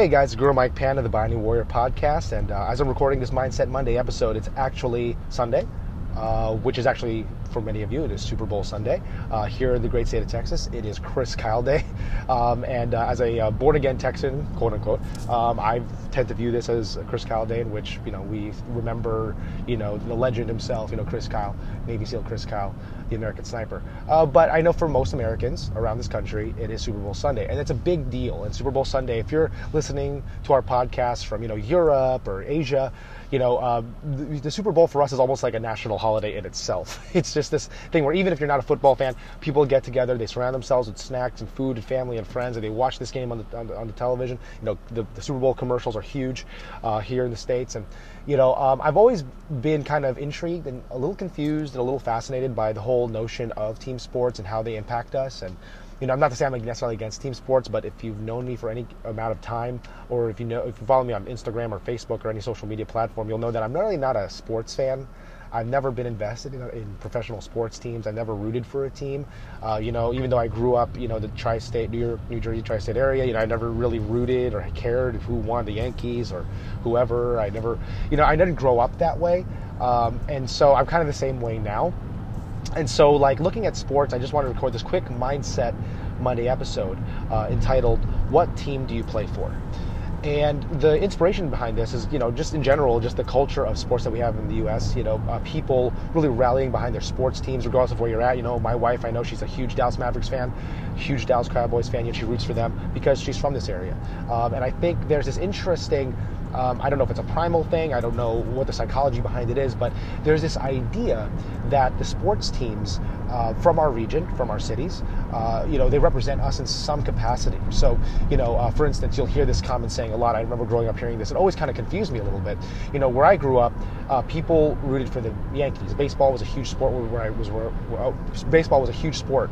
Hey guys, Guru Mike Pan of the Bayani Warrior Podcast, and as I'm recording this Mindset Monday episode, it's actually Sunday, which is actually, for many of you, it is Super Bowl Sunday. Here in the great state of Texas, it is Chris Kyle Day, as a born-again Texan, quote-unquote, I tend to view this as a Chris Kyle Day, in which, we remember, the legend himself, Chris Kyle, Navy SEAL Chris Kyle, the American Sniper. But I know for most Americans around this country, it is Super Bowl Sunday, and it's a big deal. And Super Bowl Sunday, if you're listening to our podcast from, Europe or Asia, the Super Bowl for us is almost like a national holiday in itself. It's just this thing where even if you're not a football fan, people get together, they surround themselves with snacks and food and family and friends, and they watch this game on the television. The Super Bowl commercials are huge here in the States, and I've always been kind of intrigued and a little confused and a little fascinated by the whole notion of team sports and how they impact us. And I'm not to say I'm necessarily against team sports, but if you've known me for any amount of time, or if you follow me on Instagram or Facebook or any social media platform, you'll know that I'm really not a sports fan. I've never been invested in professional sports teams. I never rooted for a team. Even though I grew up, the tri-state, New Jersey tri-state area, I never really rooted or cared who won the Yankees or whoever. I didn't grow up that way. And so I'm kind of the same way now. And so, looking at sports, I just want to record this quick Mindset Monday episode entitled, What Team Do You Play For? And the inspiration behind this is, just in general, just the culture of sports that we have in the U.S., people really rallying behind their sports teams, regardless of where you're at. My wife, I know she's a huge Dallas Mavericks fan, huge Dallas Cowboys fan, and she roots for them because she's from this area. And I think there's this interesting, I don't know if it's a primal thing, I don't know what the psychology behind it is, but there's this idea that the sports teams from our region, from our cities, they represent us in some capacity. So, for instance, you'll hear this comment saying a lot. I remember growing up hearing this. It always kind of confused me a little bit. Where I grew up, people rooted for the Yankees. Baseball was a huge sport baseball was a huge sport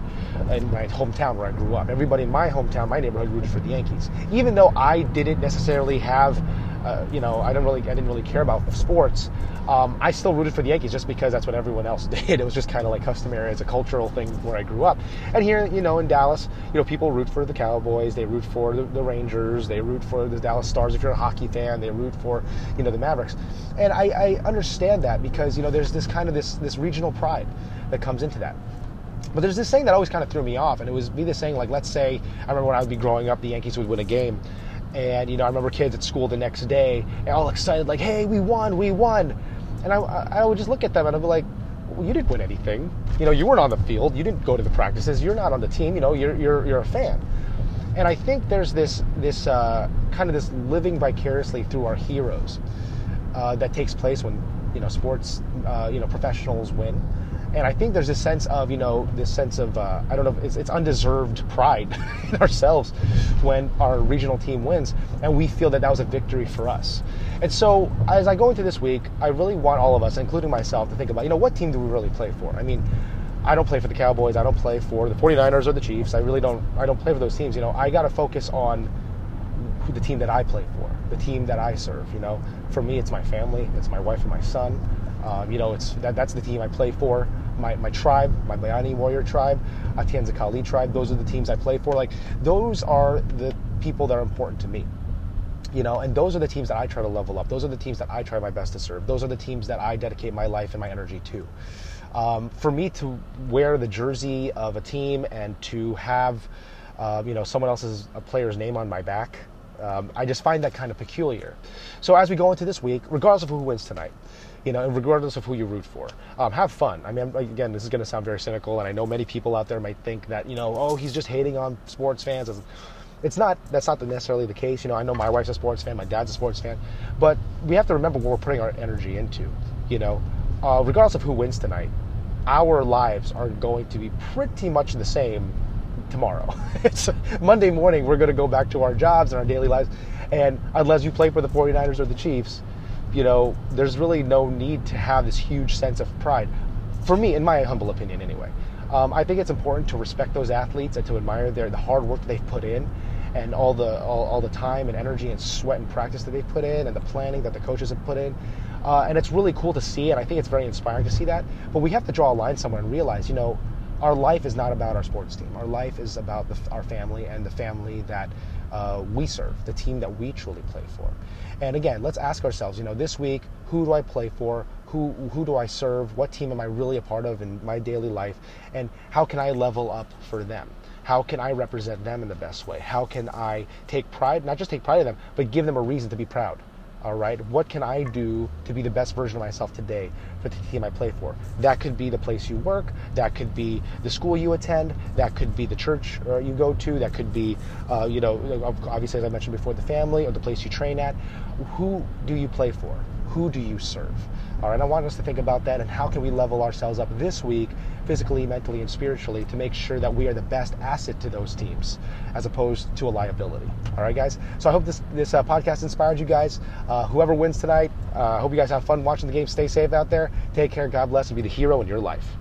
in my hometown where I grew up. Everybody in my hometown, my neighborhood, rooted for the Yankees, even though I didn't necessarily have. I didn't really care about sports. I still rooted for the Yankees just because that's what everyone else did. It was just kind of customary as a cultural thing where I grew up. And here, in Dallas, people root for the Cowboys. They root for the Rangers. They root for the Dallas Stars. If you're a hockey fan, they root for, the Mavericks. And I understand that because, there's this kind of this regional pride that comes into that. But there's this saying that always kind of threw me off. And it was this saying, let's say, I remember when I would be growing up, the Yankees would win a game. And, I remember kids at school the next day, and all excited, hey, we won. And I would just look at them, and I'd be like, well, you didn't win anything. You weren't on the field. You didn't go to the practices. You're not on the team. You're a fan. And I think there's this kind of this living vicariously through our heroes that takes place when, sports, professionals win. And I think there's this sense of I don't know, it's undeserved pride in ourselves when our regional team wins, and we feel that was a victory for us. And so as I go into this week, I really want all of us, including myself, to think about, what team do we really play for? I mean, I don't play for the Cowboys. I don't play for the 49ers or the Chiefs. I really don't. I don't play for those teams. I got to focus on the team that I play for, the team that I serve. For me, it's my family. It's my wife and my son. It's that's the team I play for. My tribe, my Bayani Warrior tribe, Atienza Khali tribe. Those are the teams I play for. Those are the people that are important to me. And those are the teams that I try to level up. Those are the teams that I try my best to serve. Those are the teams that I dedicate my life and my energy to. For me to wear the jersey of a team and to have, someone else's a player's name on my back. I just find that kind of peculiar. So as we go into this week, regardless of who wins tonight, and regardless of who you root for, have fun. I mean, again, this is going to sound very cynical, and I know many people out there might think that, oh, he's just hating on sports fans. It's not. That's not necessarily the case. I know my wife's a sports fan, my dad's a sports fan, but we have to remember what we're putting our energy into. Regardless of who wins tonight, our lives are going to be pretty much the same tomorrow. It's Monday morning. We're going to go back to our jobs and our daily lives, and unless you play for the 49ers or the Chiefs, there's really no need to have this huge sense of pride. For me, in my humble opinion anyway, I think it's important to respect those athletes and to admire the hard work that they've put in, and all the time and energy and sweat and practice that they've put in, and the planning that the coaches have put in. And it's really cool to see, and I think it's very inspiring to see that. But we have to draw a line somewhere and realize, our life is not about our sports team. Our life is about our family and the family that we serve, the team that we truly play for. And again, let's ask ourselves, this week, who do I play for? Who do I serve? What team am I really a part of in my daily life? And how can I level up for them? How can I represent them in the best way? How can I take pride, not just take pride in them, but give them a reason to be proud? All right, what can I do to be the best version of myself today for the team I play for? That could be the place you work. That could be the school you attend. That could be the church you go to. That could be, obviously, as I mentioned before, the family or the place you train at. Who do you play for? Who do you serve? All right, I want us to think about that and how can we level ourselves up this week, physically, mentally, and spiritually, to make sure that we are the best asset to those teams as opposed to a liability. All right, guys? So I hope this podcast inspired you guys. Whoever wins tonight, I hope you guys have fun watching the game. Stay safe out there. Take care. God bless, and be the hero in your life.